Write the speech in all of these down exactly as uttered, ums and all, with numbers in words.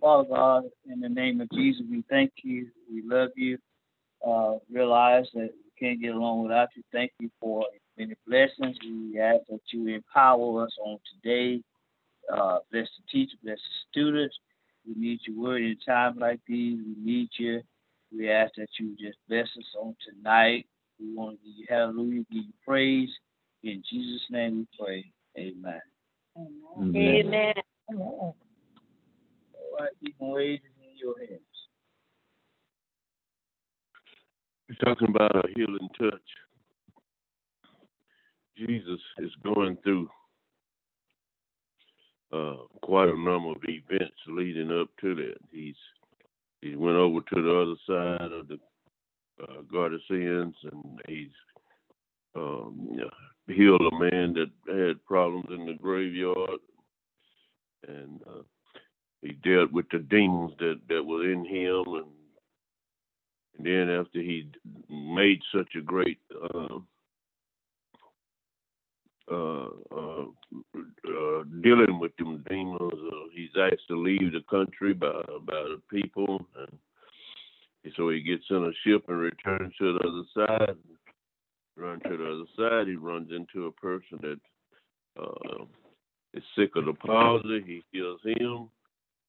Father God, in the name of Jesus, we thank you. We love you. Uh, realize that we can't get along without you. Thank you for many blessings. We ask that you empower us on today. Uh, bless the teacher, bless the students. We need your word in a time like these. We need you. We ask that you just bless us on tonight. We want to give you hallelujah, give you praise. In Jesus' name we pray. Amen. Amen. Amen. Amen. Wages in your hands. You're talking about a healing touch. Jesus is going through uh, quite a number of events leading up to that. He's he went over to the other side of the uh, Gadarenes, and he's um, healed a man that had problems in the graveyard, and. Uh, He dealt with the demons that, that were in him. And, and then after he made such a great uh, uh, uh, uh, dealing with them demons, uh, he's asked to leave the country by, by the people. And so he gets in a ship and returns to the other side. Run to the other side. He runs into a person that uh, is sick of the palsy. He heals him.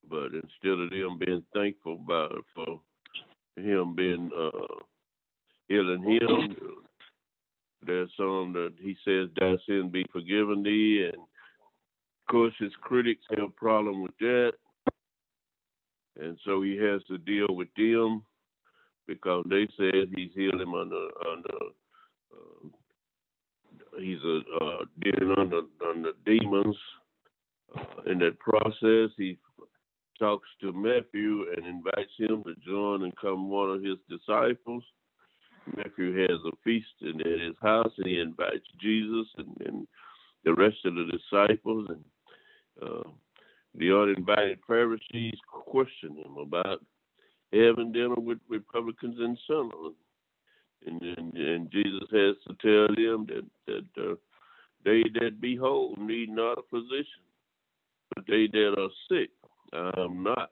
But instead of them being thankful about it, for him being uh, healing him, there's some that he says, thy sin be forgiven thee. And of course, his critics have a problem with that. And so he has to deal with them because they said he's healed him under, under uh, he's a, uh, dealing under, under demons. Uh, in that process, he talks to Matthew and invites him to join and become one of his disciples. Matthew has a feast in, at his house, and he invites Jesus and, and the rest of the disciples. And uh, the uninvited Pharisees question him about having dinner with Republicans and sinners. And, and, and Jesus has to tell them that, that uh, they that be whole need not a physician, but they that are sick. I'm not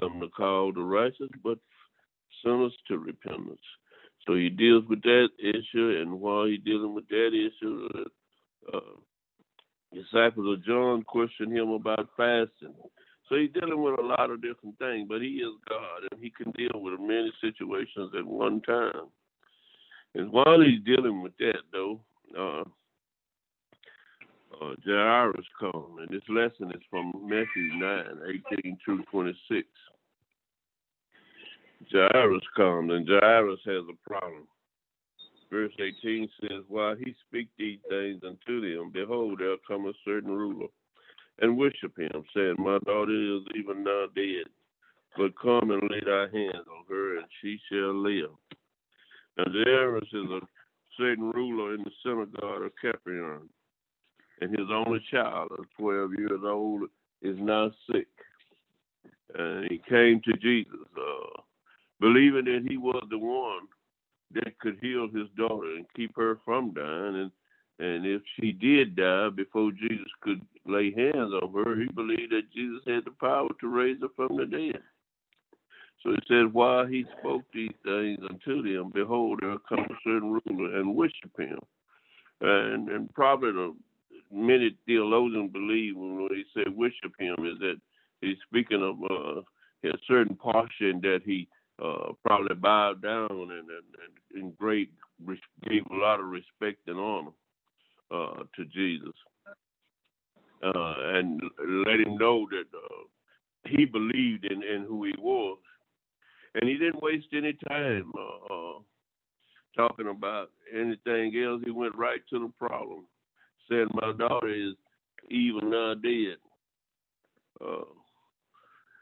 come to call the righteous, but sinners to repentance. So he deals with that issue, and while he's dealing with that issue, uh, disciples of John question him about fasting. So he's dealing with a lot of different things, but he is God, and he can deal with many situations at one time. And while he's dealing with that, though, uh, Uh, Jairus come, and this lesson is from Matthew nine, eighteen through twenty-six. Jairus comes, and Jairus has a problem. Verse eighteen says, while he speak these things unto them, behold, there come a certain ruler, and worship him, saying, my daughter is even now dead, but come and lay thy hands on her, and she shall live. Now Jairus is a certain ruler in the synagogue of Caprion, and his only child of twelve years old is now sick. And he came to Jesus, uh, believing that he was the one that could heal his daughter and keep her from dying. And and if she did die before Jesus could lay hands on her, he believed that Jesus had the power to raise her from the dead. So it says, while he spoke these things unto them, behold, there come a certain ruler and worship him. And, and probably the many theologians believe when he said worship him is that he's speaking of uh, a certain posture that he uh, probably bowed down and, and, and great, gave a lot of respect and honor uh, to Jesus uh, and let him know that uh, he believed in, in who he was. And he didn't waste any time uh, uh, talking about anything else. He went right to the problem. Said, my daughter is even now dead. Uh,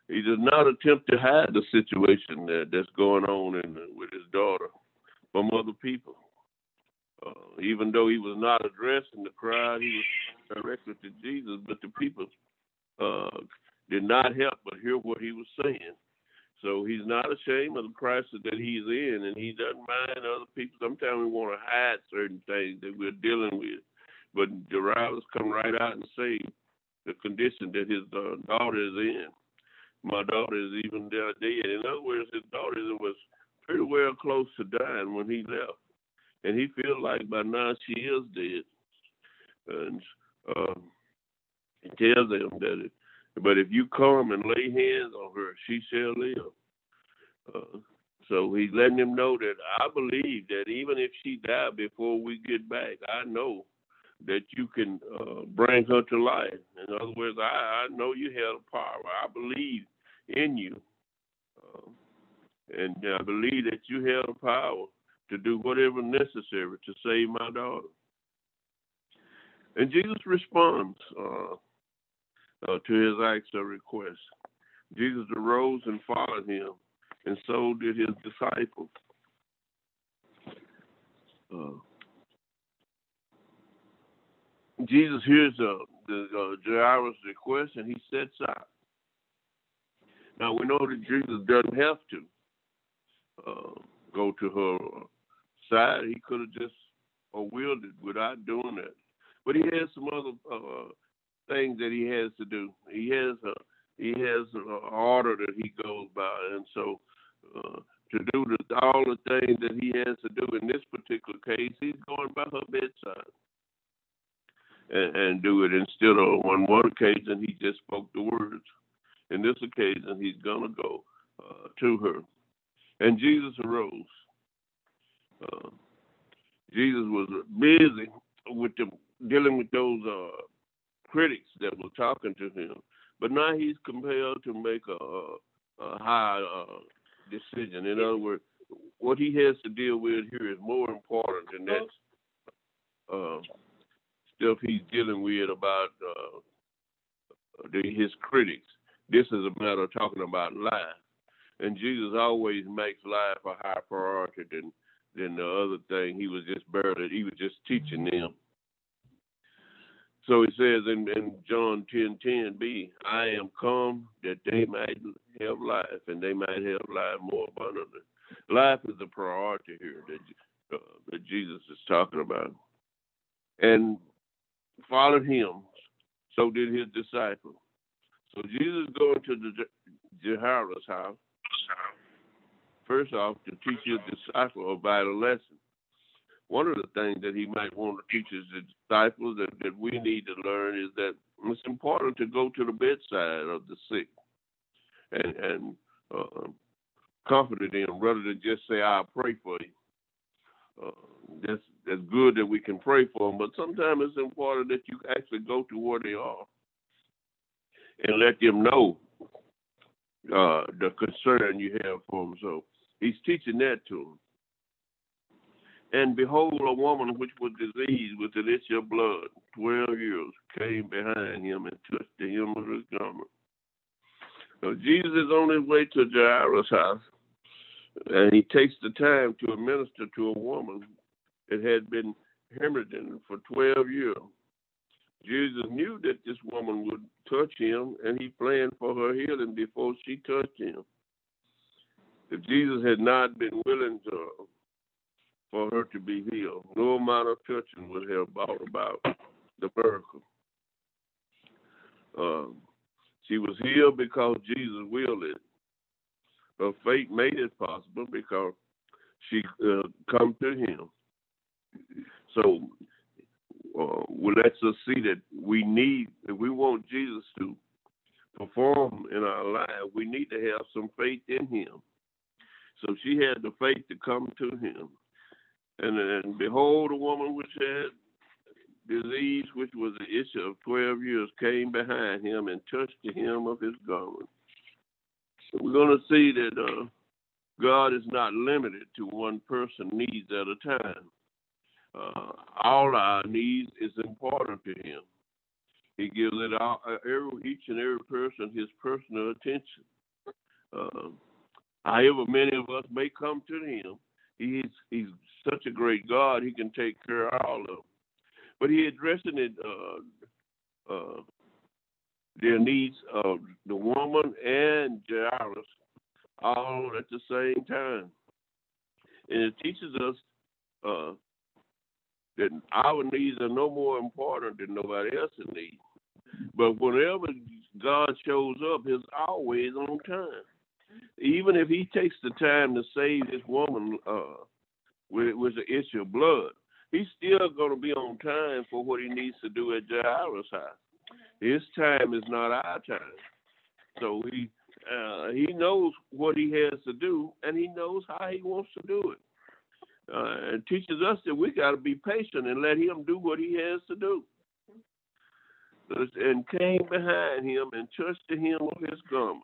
He does not attempt to hide the situation that, that's going on in, with his daughter from other people. Uh, even though he was not addressing the crowd, he was directed to Jesus, but the people uh, did not help but hear what he was saying. So he's not ashamed of the crisis that he's in, and he doesn't mind other people. Sometimes we want to hide certain things that we're dealing with, but Jairus come right out and say the condition that his uh, daughter is in. My daughter is even there dead. In other words, his daughter was pretty well close to dying when he left, and he feels like by now she is dead. And uh, he tells them that it, but if you come and lay hands on her, she shall live. Uh, so he's letting them know that I believe that even if she died before we get back, I know that you can uh, bring her to life. In other words, I, I know you have power. I believe in you. Uh, and I believe that you have the power to do whatever necessary to save my daughter. And Jesus responds Uh, Uh, to his acts of request. Jesus arose and followed him, and so did his disciples. Uh, Jesus hears uh, the, uh, Jairus' request, and he sets out. Now, we know that Jesus doesn't have to uh, go to her side. He could have just uh, willed it without doing that. But he has some other Uh, things that he has to do. He has a he has an order that he goes by, and so uh, to do the, all the things that he has to do in this particular case, he's going by her bedside and, and do it instead of on one occasion he just spoke the words. In this occasion, he's gonna go uh, to her. And Jesus arose. Uh, Jesus was busy with the dealing with those Uh, critics that were talking to him, but now he's compelled to make a, a high uh, decision. In other words, what he has to deal with here is more important than that uh, stuff he's dealing with about uh, the, his critics. This is a matter of talking about life, and Jesus always makes life a high priority than than the other thing. He was just barely, he was just teaching them. So he says in, in John ten ten b, I am come that they might have life, and they might have life more abundantly. Life is the priority here that, uh, that Jesus is talking about. And followed him, so did his disciples. So Jesus going to the Jairus' house, first off, to teach his disciple a vital lesson. One of the things that he might want to teach his disciples that, that we need to learn is that it's important to go to the bedside of the sick and, and uh, comfort them rather than just say, I'll pray for you. Uh, that's, that's good that we can pray for them, but sometimes it's important that you actually go to where they are and let them know uh, the concern you have for them. So he's teaching that to them. And behold, a woman which was diseased with an issue of blood, twelve years, came behind him and touched the hem of his garment. So Jesus is on his way to Jairus' house, and he takes the time to administer to a woman that had been hemorrhaging for twelve years. Jesus knew that this woman would touch him, and he planned for her healing before she touched him. If Jesus had not been willing to for her to be healed, no amount of touching would have brought about the miracle. Um, she was healed because Jesus willed it. Her faith made it possible because she uh, come to him. So uh, well, let's us see that we need, if we want Jesus to perform in our life, we need to have some faith in him. So she had the faith to come to him. And, and behold, a woman which had disease, which was the issue of twelve years, came behind him and touched the hem of his garment. So we're going to see that uh, God is not limited to one person's needs at a time. Uh, all our needs is important to him. He gives it all, every, each and every person his personal attention. Uh, however many of us may come to him, he's, he's such a great God, he can take care of all of them. But he addressing it, uh, uh, their needs of the woman and Jairus all at the same time. And it teaches us uh, that our needs are no more important than nobody else's needs. But whenever God shows up, he's always on time. Even if he takes the time to save this woman uh, with, with the issue of blood, he's still going to be on time for what he needs to do at Jairus' house. His time is not our time. So he uh, he knows what he has to do, and he knows how he wants to do it. Uh, it teaches us that we got to be patient and let him do what he has to do. And came behind him and touched the hem of his garment.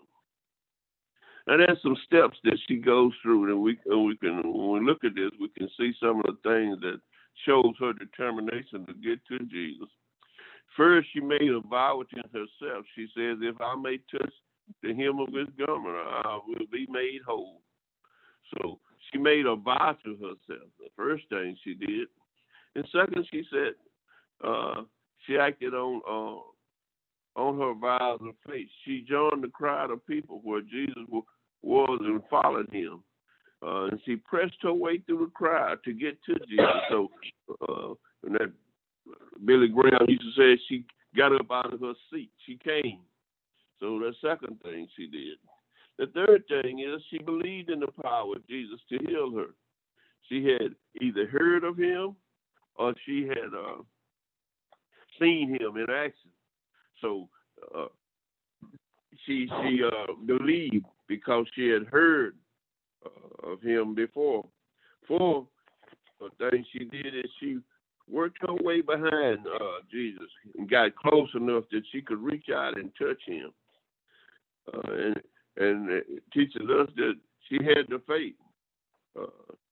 And there's some steps that she goes through, and we and we can when we look at this, we can see some of the things that shows her determination to get to Jesus. First, she made a vow within herself. She says, "If I may touch the hem of his garment, I will be made whole." So she made a vow to herself. The first thing she did, and second, she said, uh, she acted on uh, on her vows of faith. She joined the crowd of people where Jesus was and followed him, uh, and she pressed her way through the crowd to get to Jesus. So, uh, and that. Billy Graham used to say she got up out of her seat. She came. So the second thing she did. The third thing is she believed in the power of Jesus to heal her. She had either heard of him or she had uh, seen him in action. So uh, she she uh, believed because she had heard uh, of him before. Fourth thing she did is she worked her way behind uh, Jesus and got close enough that she could reach out and touch him. Uh, and and it teaches us that she had the faith uh,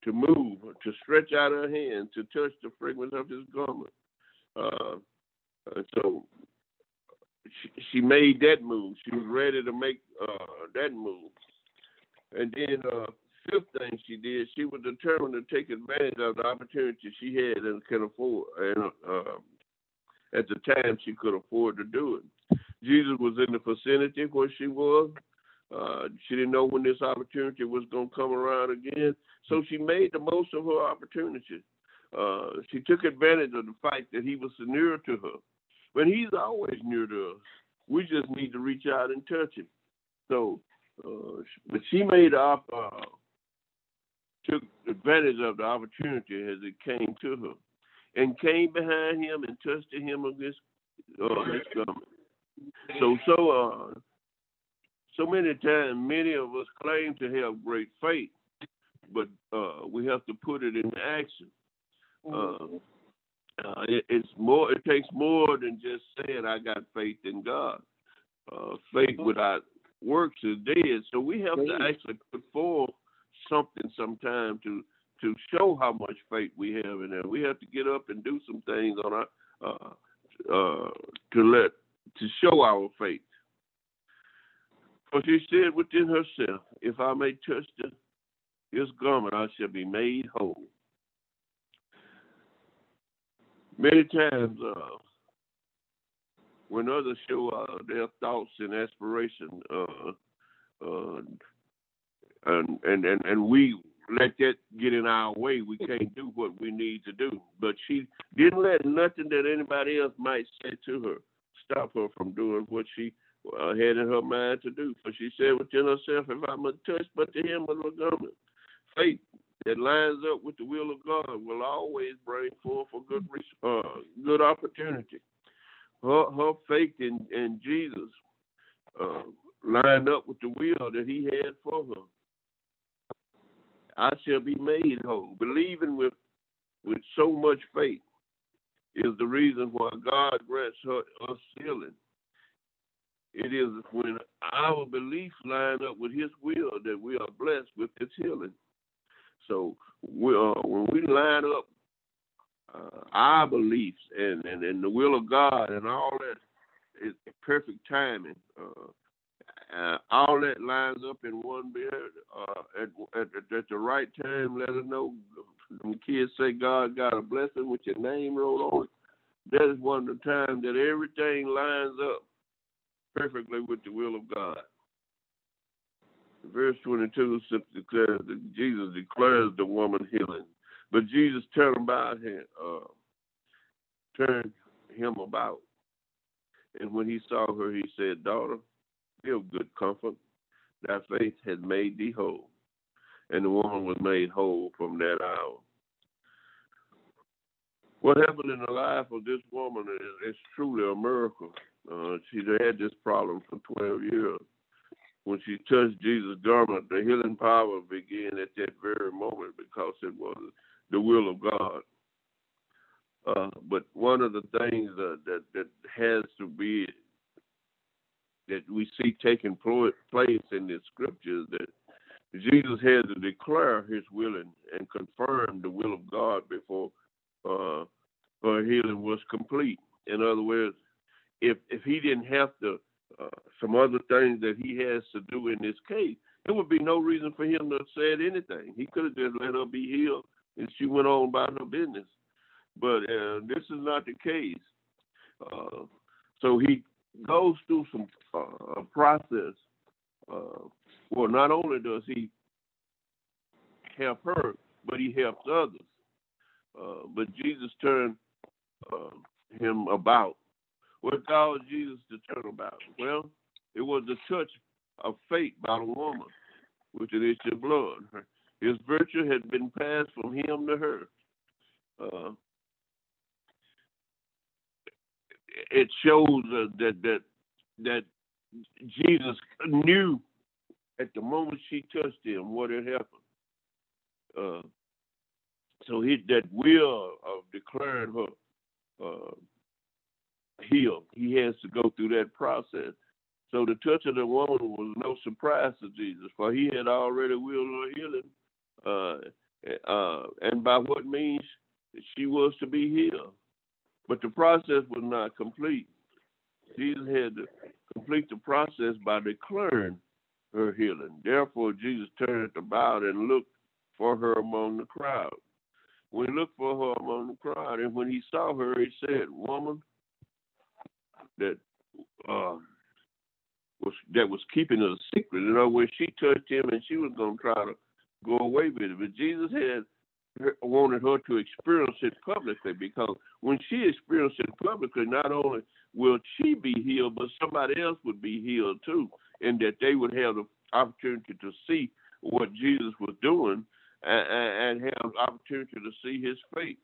to move, to stretch out her hand, to touch the fragrance of his garment. Uh, so she, she made that move. She was ready to make uh, that move. And then uh, fifth thing she did, she was determined to take advantage of the opportunity she had and could afford, and uh, at the time she could afford to do it. Jesus was in the vicinity where she was. Uh, she didn't know when this opportunity was going to come around again, so she made the most of her opportunity. Uh, she took advantage of the fact that he was near to her. But he's always near to us. We just need to reach out and touch him. So, uh, but she made up. Uh, took advantage of the opportunity as it came to her, and came behind him and touched him of this uh, his garment. So, so, uh, so many times, many of us claim to have great faith, but uh, we have to put it into action. Uh, uh, it, it's more. It takes more than just saying, "I got faith in God." Uh, faith without works is dead. So we have to actually put forth something sometime to to show how much faith we have in there. We have to get up and do some things on our uh, uh, to let to show our faith. For she said within herself, "If I may touch the, his garment, I shall be made whole." Many times, uh, when others show uh, their thoughts and aspirations, uh, uh, And, and and and we let that get in our way. We can't do what we need to do. But she didn't let nothing that anybody else might say to her stop her from doing what she uh, had in her mind to do. For she said within herself, "If I'm a touch but the hem of the garment," faith that lines up with the will of God will always bring forth a good uh, good opportunity. Her her faith in in Jesus uh, lined up with the will that He had for her. "I shall be made whole." Believing with with so much faith is the reason why God grants us healing. It is when our beliefs line up with His will that we are blessed with His healing. So we are, when we line up uh, our beliefs and, and, and the will of God and all that, it's perfect timing. Uh, Uh, all that lines up in one bit. Uh, at, at, at the right time, let us know. When kids say God got a blessing with your name wrote on it, that is one of the times that everything lines up perfectly with the will of God. Verse twenty-two declares that Jesus declares the woman healing, but Jesus turned about him, uh, turned him about, and when he saw her, he said, "Daughter, be of good comfort. Thy faith has made thee whole." And the woman was made whole from that hour. What happened in the life of this woman is, is truly a miracle. Uh, she'd had this problem for twelve years. When she touched Jesus' garment, the healing power began at that very moment because it was the will of God. Uh, but one of the things that, that, that has to be that we see taking place in the scriptures that Jesus had to declare his willing and confirm the will of God before uh, her healing was complete. In other words, if if he didn't have to, uh, some other things that he has to do in this case, there would be no reason for him to have said anything. He could have just let her be healed and she went on about her business. But uh, this is not the case. Uh, so he goes through some uh, process. Uh, well, not only does he help her, but he helps others. Uh, but Jesus turned uh, him about. What caused Jesus to turn about? Well, it was the touch of faith by the woman, which is the blood. His virtue had been passed from him to her. Uh, it shows uh, that that that Jesus knew at the moment she touched him what had happened. Uh, so he, that will of declaring her uh, healed, he has to go through that process. So the touch of the woman was no surprise to Jesus, for he had already willed her healing, uh, uh, and by what means she was to be healed. But the process was not complete. Jesus had to complete the process by declaring her healing. Therefore, Jesus turned about and looked for her among the crowd. When he looked for her among the crowd, and when he saw her, he said, "Woman," that uh, was that was keeping her secret. You know, when she touched him and she was going to try to go away with it, but Jesus had wanted her to experience it publicly, because when she experienced it publicly, not only will she be healed, but somebody else would be healed too, and that they would have the opportunity to see what Jesus was doing and, and have the opportunity to see his faith.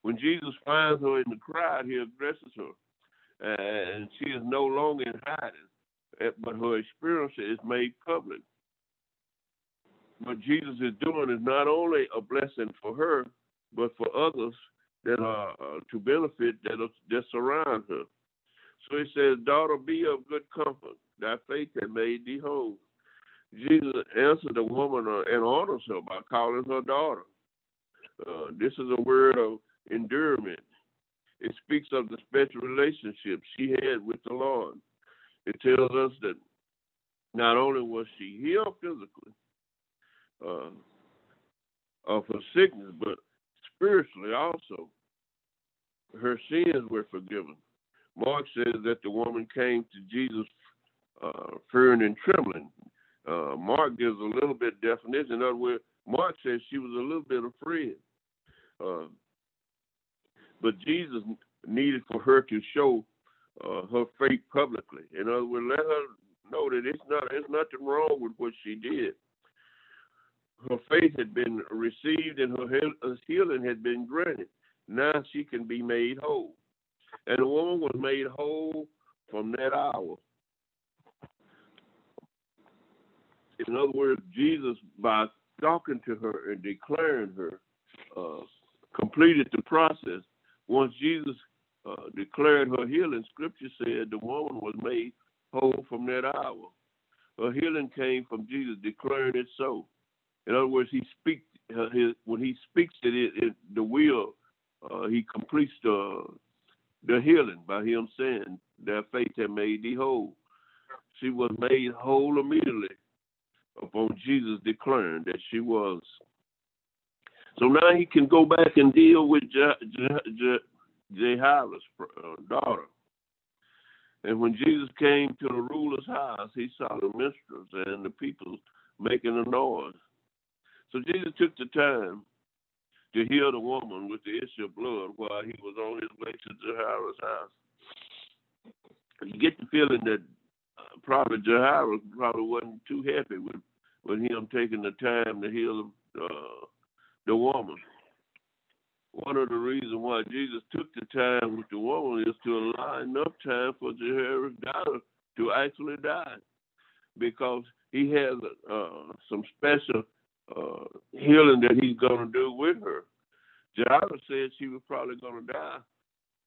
When Jesus finds her in the crowd, he addresses her, and she is no longer in hiding, but her experience is made public. What Jesus is doing is not only a blessing for her, but for others that are uh, to benefit that, are, that surround her. So he says, "Daughter, be of good comfort. Thy faith has made thee whole." Jesus answered the woman and honors her by calling her daughter. Uh, this is a word of endearment. It speaks of the special relationship she had with the Lord. It tells us that not only was she healed physically, Uh, of her sickness, but spiritually also. Her sins were forgiven. Mark says that the woman came to Jesus uh, fearing and trembling. Uh, Mark gives a little bit of definition. In other words, Mark says she was a little bit afraid. Uh, but Jesus needed for her to show uh, her faith publicly. In other words, let her know that it's not, there's nothing wrong with what she did. Her faith had been received and her healing had been granted. Now she can be made whole. And the woman was made whole from that hour. In other words, Jesus, by talking to her and declaring her, uh, completed the process. Once Jesus uh, declared her healing, scripture said the woman was made whole from that hour. Her healing came from Jesus declaring it so. In other words, he speaks. Uh, his, when he speaks it, it, it the will, uh, he completes the the healing by him saying, "Their faith has made thee whole." she was made whole immediately upon Jesus declaring that she was. So now he can go back and deal with Jairus' daughter. And when Jesus came to the ruler's house, he saw the minstrels and the people making a noise. So Jesus took the time to heal the woman with the issue of blood while he was on his way to Jairus' house. You get the feeling that probably Jairus probably wasn't too happy with, with him taking the time to heal uh, the woman. One of the reasons why Jesus took the time with the woman is to allow enough time for Jairus' daughter to actually die, because he has uh, some special uh, healing that he's going to do with her. Jairus said she was probably going to die,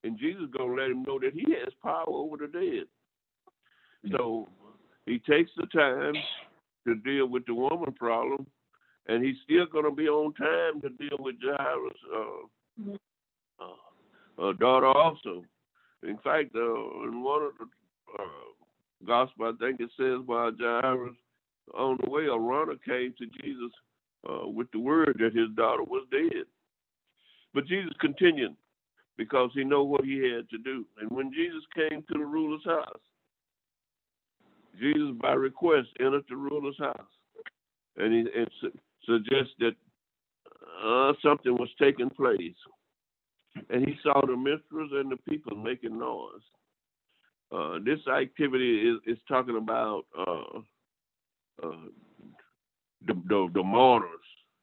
and Jesus is going to let him know that he has power over the dead. So he takes the time to deal with the woman problem, and he's still going to be on time to deal with Jairus' uh, uh, uh, daughter also. In fact, uh, in one of the uh, gospels, I think it says, while Jairus on the way, a runner came to Jesus uh, with the word that his daughter was dead. But Jesus continued, because he knew what he had to do. And when Jesus came to the ruler's house, Jesus, by request, entered the ruler's house, and he and su- suggested that uh, something was taking place. And he saw the minstrels and the people making noise. Uh, this activity is, is talking about uh, uh, the, the, the mourners.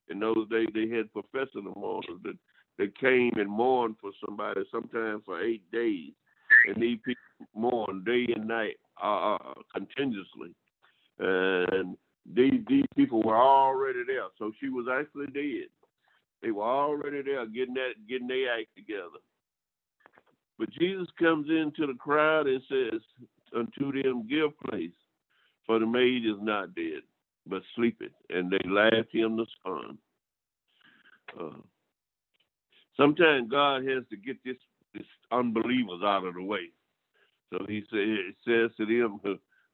In those days, they had professional mourners that They came and mourned for somebody, sometimes for eight days. And these people mourned day and night uh, continuously. And these, these people were already there. So she was actually dead. They were already there getting that, getting their act together. But Jesus comes into the crowd and says, unto them, give place, for the maid is not dead, but sleeping. And they laughed him to scorn. Uh, Sometimes God has to get this, this unbelievers out of the way. So he say, says to them,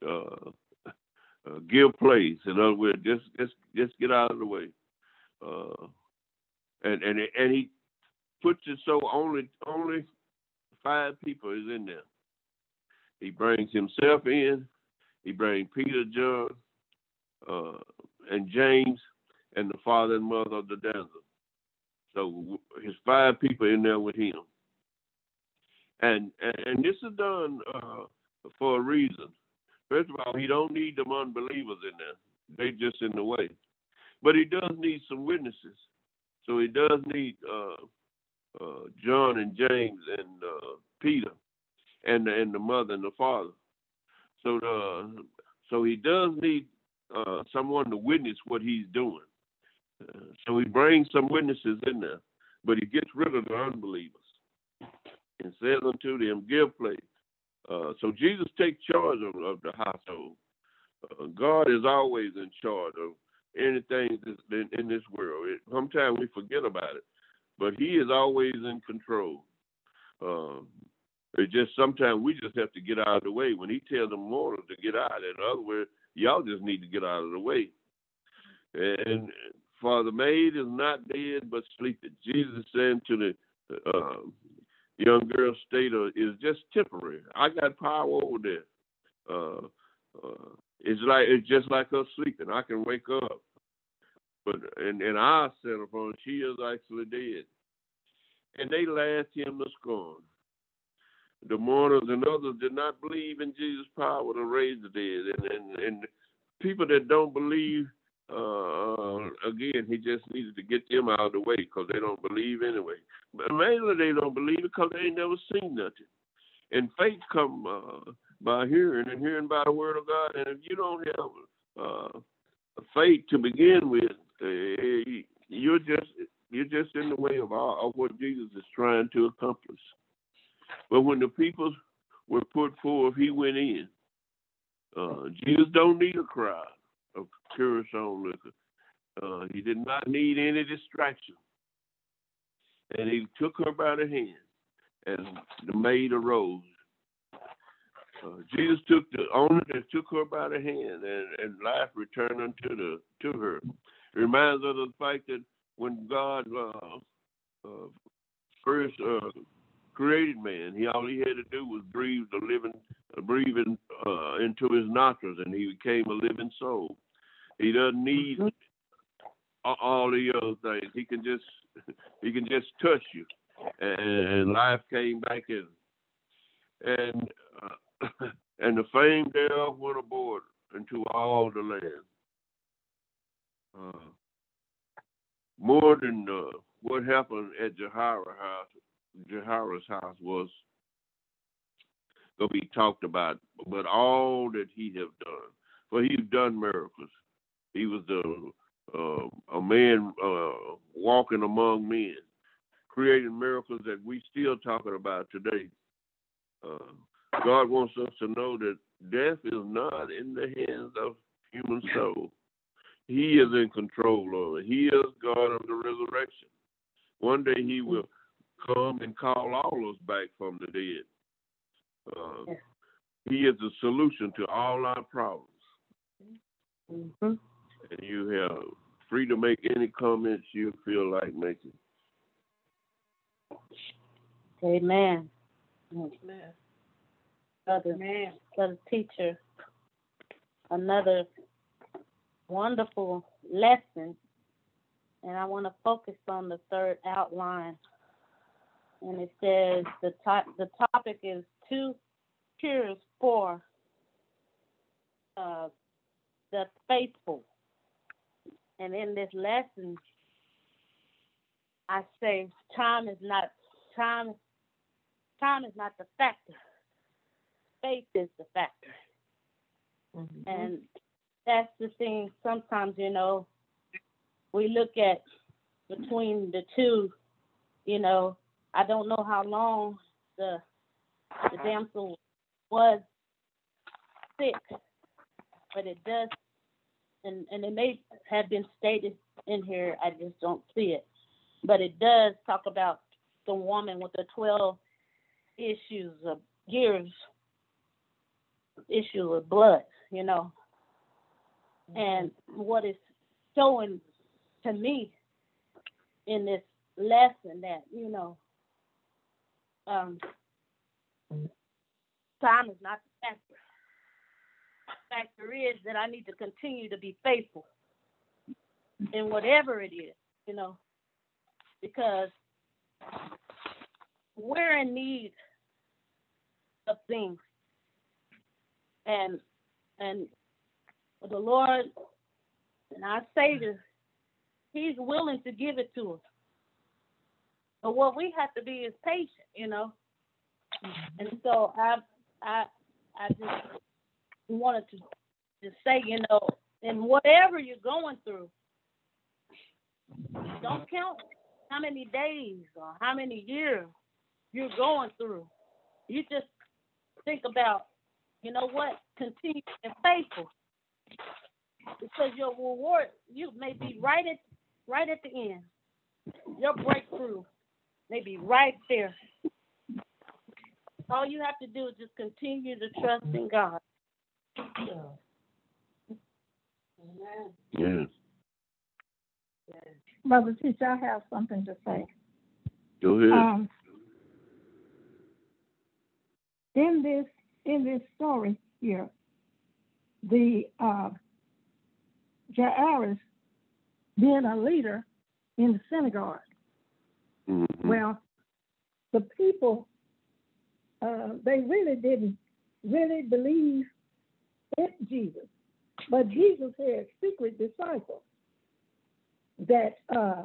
uh, uh, give place. In other words, just, just, just get out of the way. Uh, and, and, and he puts it so only, only five people is in there. He brings himself in. He brings Peter, John, uh, and James, and the father and mother of the damsel. So his five people in there with him. And and, and this is done uh, for a reason. First of all, he don't need them unbelievers in there. They just in the way. But he does need some witnesses. So he does need uh, uh, John and James and uh, Peter and, and the mother and the father. So, the, so he does need uh, someone to witness what he's doing. Uh, so he brings some witnesses in there, but he gets rid of the unbelievers and says unto them, give place. Uh, so Jesus takes charge of, of the household. Uh, God is always in charge of anything in, in this world. It, sometimes we forget about it, but he is always in control. Um, it just sometimes we just have to get out of the way. When he tells the mortals to get out, in other words, y'all just need to get out of the way. And for the maid is not dead, but sleeping. Jesus said to the uh, young girl, state is just temporary. I got power over that. Uh, uh, it's like it's just like her sleeping. I can wake up. But and, and I said upon she is actually dead. And they laughed him to scorn. The mourners and others did not believe in Jesus' power to raise the dead. And and, and people that don't believe, Uh, again, he just needed to get them out of the way because they don't believe anyway. But mainly they don't believe because they ain't never seen nothing. And faith come uh, by hearing, and hearing by the word of God. And if you don't have uh, faith to begin with, uh, you're just you're just in the way of, all, of what Jesus is trying to accomplish. But when the people were put forth, he went in. Uh, Jesus don't need a crowd of curious onlookers. Uh, he did not need any distraction. And he took her by the hand, and the maid arose. Uh, Jesus took the owner and took her by the hand, and, and life returned unto the to her. It reminds us of the fact that when God uh, uh, first uh, created man, he all he had to do was breathe the living, uh, breathing uh, into his nostrils, and he became a living soul. He doesn't need all the other things. He can just he can just touch you, and, and life came back in. And uh, and the fame thereof went abroad into all the land. Uh, more than uh, what happened at Jairus' house, Jairus' house was going to be talked about, but all that he have done, for he's done miracles. He was the uh, a man uh, walking among men, creating miracles that we still talking about today. Uh, God wants us to know that death is not in the hands of human soul. He is in control of it. He is God of the resurrection. One day he will come and call all us back from the dead. Uh, he is the solution to all our problems. Mm-hmm. And you have free to make any comments you feel like making. Amen. Amen. Brother, Amen. Brother teacher, another wonderful lesson, and I want to focus on the third outline. And it says the top, the topic is two cures for uh, the faithful. And in this lesson, I say time is not time. Time is not the factor. Faith is the factor. Mm-hmm. And that's the thing. Sometimes, you know, we look at between the two, you know, I don't know how long the, the damsel was sick, but it does, and, and it may have been stated in here. I just don't see it. But it does talk about the woman with the twelve issues of years, issue of blood, you know. And what is showing to me in this lesson that, you know, um, time is not the factor. The factor is that I need to continue to be faithful in whatever it is, you know, because we're in need of things, and and the Lord and our Savior, He's willing to give it to us. But what we have to be is patient, you know. And so I I I just wanted to just say, you know, in whatever you're going through, don't count how many days or how many years you're going through. You just think about, you know what, continue to be faithful, because your reward, you may be right at right at the end. Your breakthrough may be right there. All you have to do is just continue to trust in God. Yes. Brother teacher, I have something to say. Go ahead. Um, In this in this story here, the uh, Jairus being a leader in the synagogue. Mm-hmm. Well, the people uh, they really didn't really believe in Jesus, but Jesus had secret disciples that uh,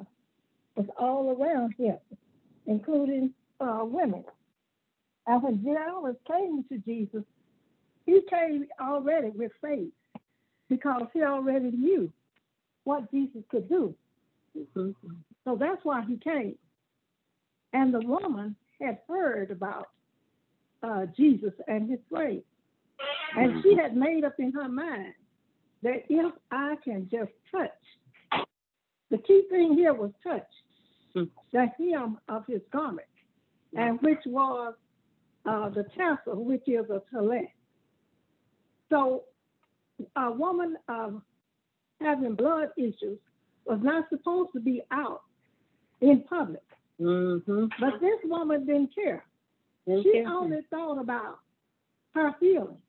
was all around him, including uh, women. And when Jairus came to Jesus, he came already with faith because he already knew what Jesus could do. Mm-hmm. So that's why he came. And the woman had heard about uh, Jesus and his faith. And she had made up in her mind that if I can just touch, the key thing here was touch, the hem of his garment, and which was Uh, the tassel, which is a talent, So a woman uh, having blood issues was not supposed to be out in public. Mm-hmm. But this woman didn't care. Didn't she care. Only thought about her feelings.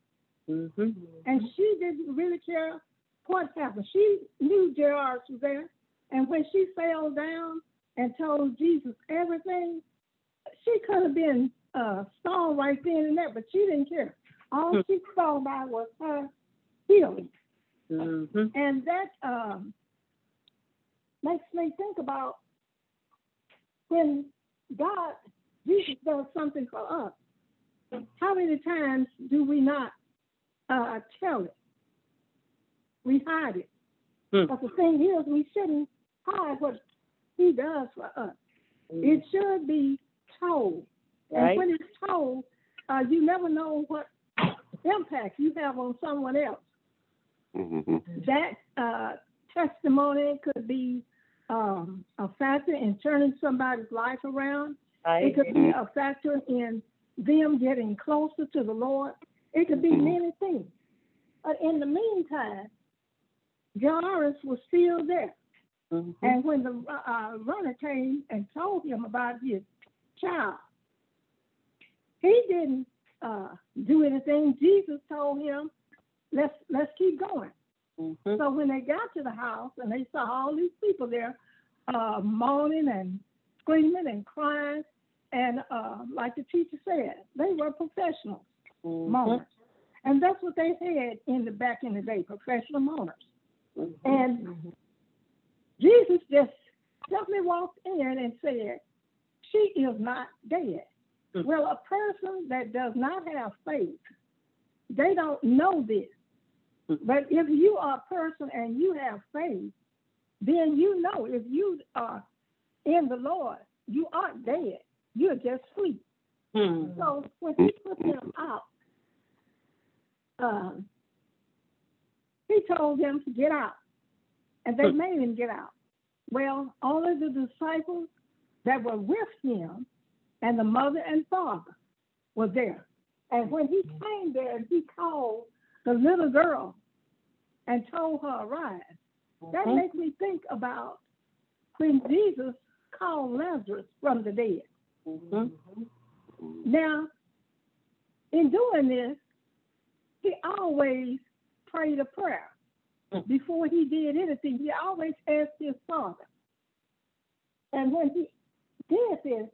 Mm-hmm. And she didn't really care what happened. She knew Jairus was there. And when she fell down and told Jesus everything, she could have been uh, stoned right then and there, but she didn't care. All mm-hmm. she thought about was her healing. Mm-hmm. And that um, makes me think about when God, Jesus does something for us, how many times do we not uh, tell it? We hide it. Hmm. But the thing is, we shouldn't hide what he does for us. Hmm. It should be told. Right. And when it's told, uh, you never know what impact you have on someone else. Mm-hmm. That uh, testimony could be um, a factor in turning somebody's life around. Right. It could be a factor in them getting closer to the Lord. It could be many things. But in the meantime, Jairus was still there. Mm-hmm. And when the uh, runner came and told him about his child, he didn't uh, do anything. Jesus told him, let's let's keep going. Mm-hmm. So when they got to the house and they saw all these people there uh, moaning and screaming and crying, and uh, like the teacher said, they were professional mm-hmm. mourners. And that's what they had in the back in the day, professional mourners. Mm-hmm. And mm-hmm. Jesus just simply walked in and said, she is not dead. Mm-hmm. Well, a person that does not have faith, they don't know this. Mm-hmm. But if you are a person and you have faith, then you know if you are in the Lord, you aren't dead. You're just asleep. Mm-hmm. So when he put them out, Um, he told them to get out, and they made him get out. Well, all of the disciples that were with him and the mother and father were there. And when he came there, he called the little girl and told her, "Arise." That mm-hmm. makes me think about when Jesus called Lazarus from the dead. Mm-hmm. Now, in doing this, he always prayed a prayer. Before he did anything, he always asked his father. And when he did this,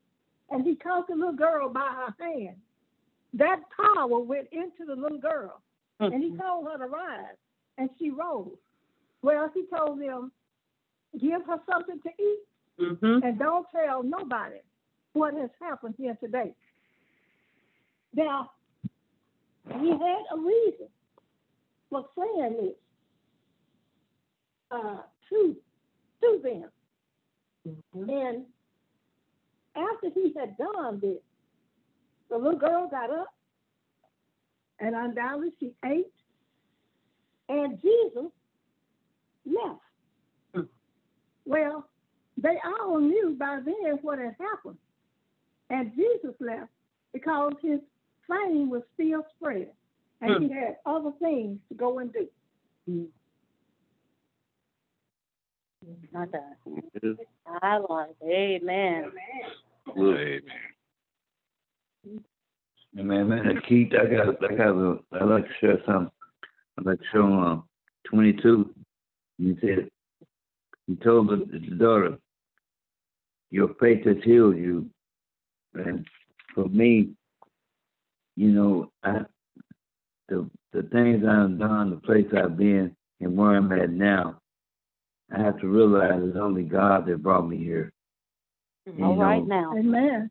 and he caught the little girl by her hand, that power went into the little girl. Mm-hmm. And he told her to rise, and she rose. Well, he told them, give her something to eat, mm-hmm. and don't tell nobody what has happened here today. Now, he had a reason for saying this uh, to, to them. Mm-hmm. And after he had done this, the little girl got up, and undoubtedly she ate, and Jesus left. Mm-hmm. Well, they all knew by then what had happened, and Jesus left because his fame was still spread, and mm. he had other things to go and do. Mm. Not that. Mm. I like. Amen. Amen. Amen. Amen. Keith, I got. I got. A, I like to share something. I like to show um, twenty-two. He said, he told the, the daughter, "Your faith has healed you," and for me, you know, I, the the things I've done, the place I've been, and where I'm at now, I have to realize it's only God that brought me here. And, All right you know, now, amen.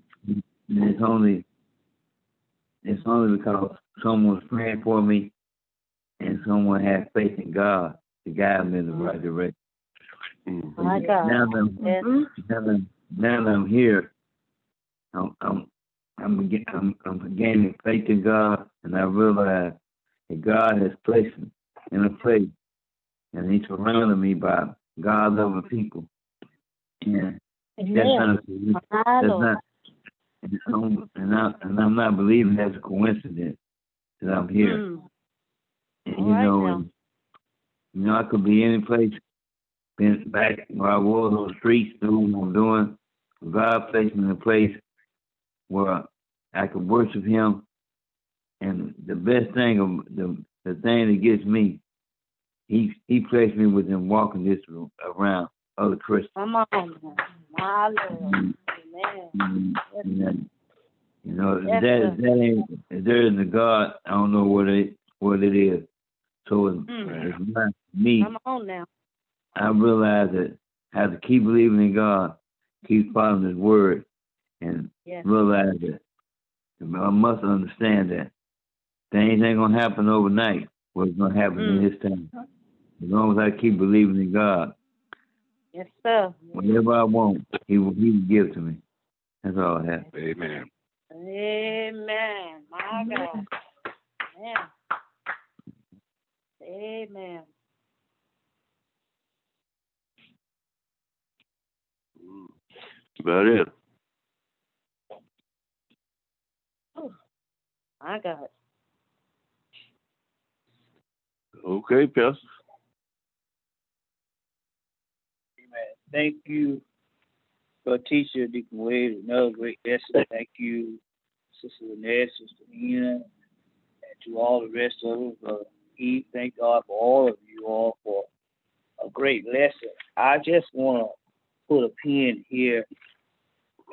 It's only it's only because someone's praying for me, and someone had faith in God to guide me in the right direction. My God. Now that I'm, yes. now that, now that I'm here, I'm. I'm I'm, I'm, I'm gaining faith in God, and I realize that God has placed me in a place, and He surrounded me by God-loving people. And yeah. that's not, that's not and, I'm, and, I, and I'm not believing that's a coincidence that I'm here. Mm. You All right, know, and, you know, I could be any place. Been back where I was on the streets, doing what I'm doing. God placed me in a place where I could worship Him. And the best thing, the the thing that gets me, He He placed me with Him walking this room around other Christians. Come on, man. My Lord. Mm-hmm. Amen. Mm-hmm. You know, yes, that if that ain't if there isn't a God, I don't know what it what it is. So it's, mm. it's not me. Come on now. I realize that I have to keep believing in God, keep following His word, and yes. realize that I must understand that things ain't gonna happen overnight. What's gonna happen mm. in His time? As long as I keep believing in God. Yes, sir. Whatever I want, He will He will give to me. That's all I have. Amen. Amen. My God. Amen. Amen. That's about it. Oh, my God. Okay, Pastor. Amen. Thank you for teacher Deacon Wade, another great lesson. Thank you, Sister Lynette, Sister Nina, and to all the rest of us. Uh, Eve, thank God for all of you all for a great lesson. I just want to put a pin here,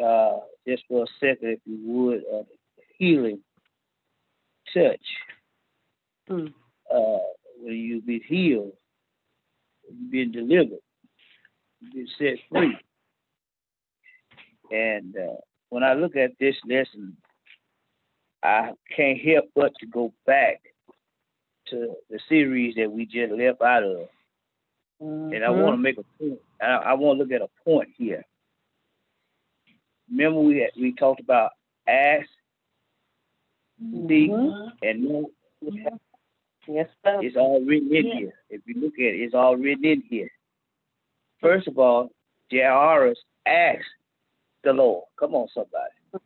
uh, just for a second, if you would, on the healing touch. Mm. Uh, when you've been healed, you've been delivered, you've been set free. And uh, when I look at this lesson, I can't help but to go back to the series that we just left out of. Mm-hmm. And I want to make a point. I, I want to look at a point here. Remember we had, we talked about ask, mm-hmm. seek, and know. Mm-hmm. Yes, sir. It's all written in yes. here. If you look at it, it's all written in here. First of all, Jairus asked the Lord. Come on, somebody.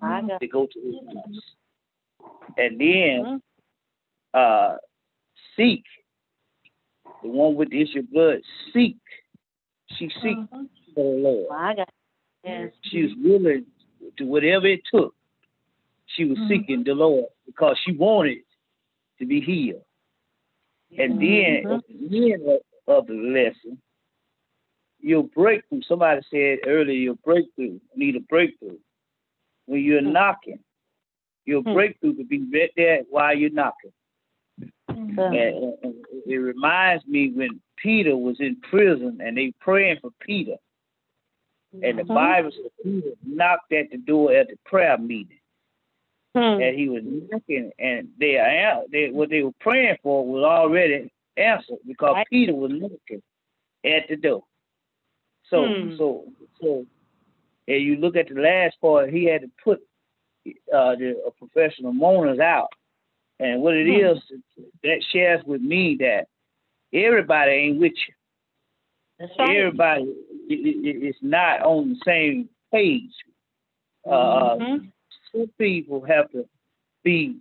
I know. To go to His house. And then uh, seek. The one with the issue of blood, seek. She seek mm-hmm. for the Lord. I got yes. She was willing to whatever it took. She was mm-hmm. seeking the Lord because she wanted to be healed. And mm-hmm. then at the end of, of the lesson, your breakthrough, somebody said earlier, your breakthrough, need a breakthrough. When you're mm-hmm. knocking, your mm-hmm. breakthrough could be right there while you're knocking. Mm-hmm. And, and it reminds me when Peter was in prison and they praying for Peter. Mm-hmm. And the Bible says Peter knocked at the door at the prayer meeting. Mm-hmm. And he was knocking, and they, they what they were praying for was already answered because right. Peter was knocking at the door. So, mm-hmm. so, so, and you look at the last part, he had to put uh, the uh, professional mourners out. And what it mm. is, that shares with me that everybody ain't with you. That's right. Everybody is not on the same page. Mm-hmm. Uh, some people have to be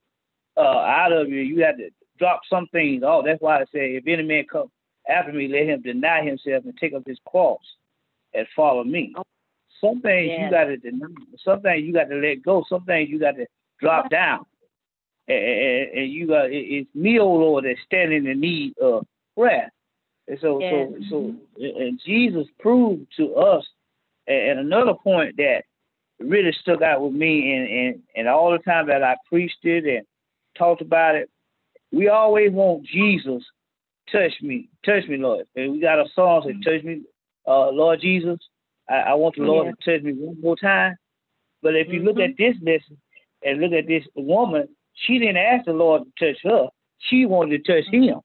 uh, out of you. You have to drop some things off. That's why I say, if any man come after me, let him deny himself and take up his cross and follow me. Oh. Some things yeah. you got to deny. Some things you got to let go. Some things you got to drop down. And, and you got it's me, oh Lord, that's standing in need of prayer. And so, yes. so, so, and Jesus proved to us. And another point that really stuck out with me, and, and, and all the time that I preached it and talked about it, we always want Jesus, touch me, touch me, Lord. And we got a song that touch me, uh, Lord Jesus. I, I want the Lord yeah. to touch me one more time. But if you mm-hmm. look at this lesson and look at this woman. She didn't ask the Lord to touch her. She wanted to touch Him.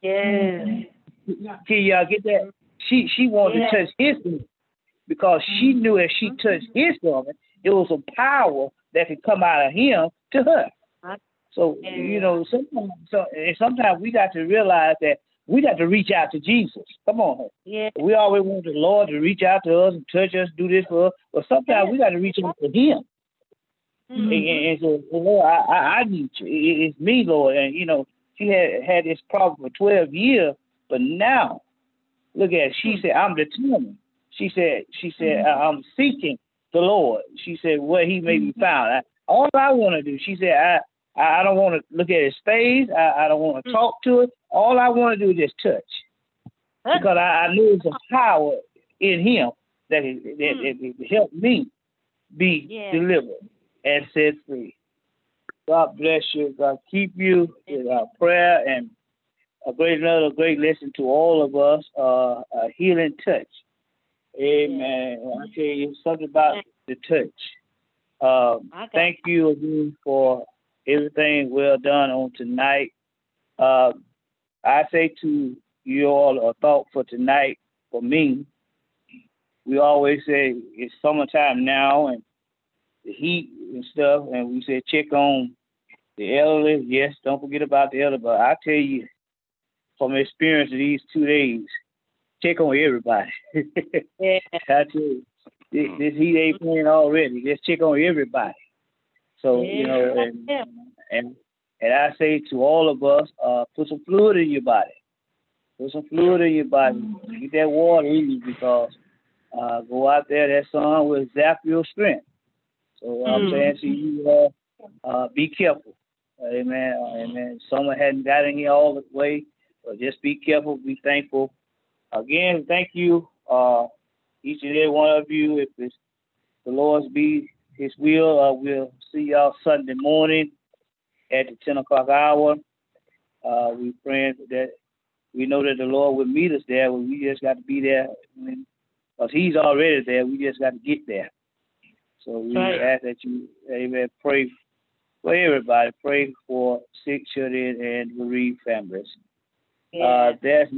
Yeah. Can y'all get that? She she wanted yeah. to touch His woman because she knew if she touched His woman, it was a power that could come out of Him to her. So, yeah. you know, sometimes, so, and sometimes we got to realize that we got to reach out to Jesus. Come on. Her. Yeah. We always want the Lord to reach out to us and touch us, do this for us. But sometimes yeah. we got to reach out to Him. Mm-hmm. And, and so, Lord, I, I, I need you. It's me, Lord. And, you know, She had had this problem for twelve years, but now, look at it. She said, I'm determined. She said, she said, I'm seeking the Lord. She said, well, he may be found. I, all I want to do, she said, I, I don't want to look at his face. I, I don't want to talk to it. All I want to do is just touch. Because I, I knew it was a power in him that it, that it, it helped me be yeah. delivered and set free. God bless you. God keep you with our prayer and a great another great lesson to all of us, uh, a healing touch. Amen. Yeah. I tell you something about the touch. Um, thank you again for everything well done on tonight. Uh, I say to you all a thought for tonight, for me, we always say it's summertime now and the heat and stuff, and we say check on the elderly. Yes, don't forget about the elderly, but I tell you, from experience of these two days, check on everybody. Yeah. I tell you, this, this heat ain't playing already. Just check on everybody. So, yeah. you know, and, yeah. and and I say to all of us, uh, put some fluid in your body. Put some fluid in your body. Mm-hmm. Get that water in you because uh, go out there, that sun will zap your strength. So I'm mm-hmm. saying to you, uh, uh, be careful. Amen. Amen. Someone hadn't got in here all the way. So just be careful, be thankful. Again, thank you, uh, each and every one of you. If it's the Lord's be His will, uh, we'll see y'all Sunday morning at the ten o'clock hour. Uh, we praying that we know that the Lord will meet us there. We just got to be there because He's already there. We just got to get there. So we right. ask that you, amen, pray for everybody. Pray for sick children and bereaved families. Yeah. Uh, there's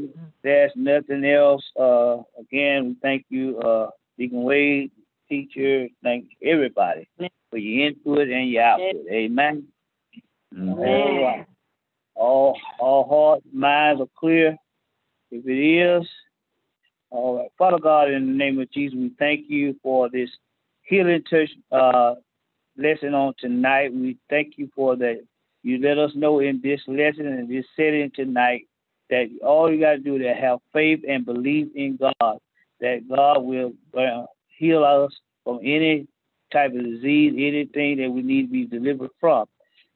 there's nothing else. Uh, again, we thank you, uh, Deacon Wade, teacher. Thank everybody for your input and your output. Amen. Amen. Amen. All all hearts, minds are clear. If it is, all right. Father God, in the name of Jesus, we thank you for this healing touch uh, lesson on tonight. We thank you for that. You let us know in this lesson and this setting tonight. That all you got to do is have faith and believe in God, that God will uh, heal us from any type of disease, anything that we need to be delivered from.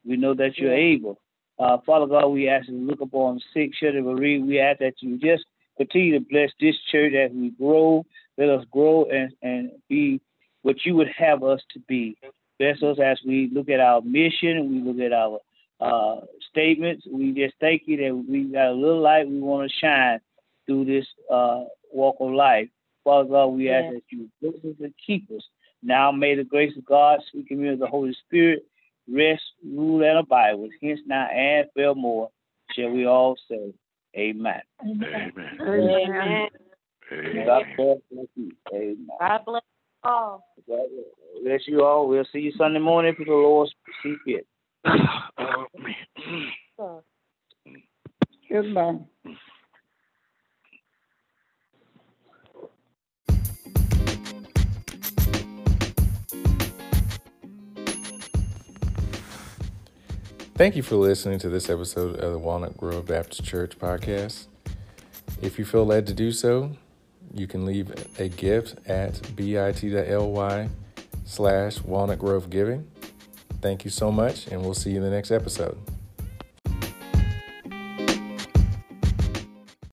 We know that you're able. Uh, Father God, we ask you to look upon sick children. We ask that you just continue to bless this church as we grow. Let us grow and, and be what you would have us to be. Bless us as we look at our mission, we look at our Uh, statements. We just thank you that we got a little light we want to shine through this uh, walk of life. Father God, we yeah. ask that you bless us and keep us. Now may the grace of God, sweet communion of the Holy Spirit, rest, rule, and abide with. Hence now and forevermore shall we all say, Amen. Amen. Amen. Amen. God bless you. Amen. God bless you all. God bless you all. We'll see you Sunday morning for the Lord's secret. Oh, man. Goodbye. Thank you for listening to this episode of the Walnut Grove Baptist Church podcast. If you feel led to do so, you can leave a gift at bit.ly slash Walnut Grove Giving. Thank you so much, and we'll see you in the next episode.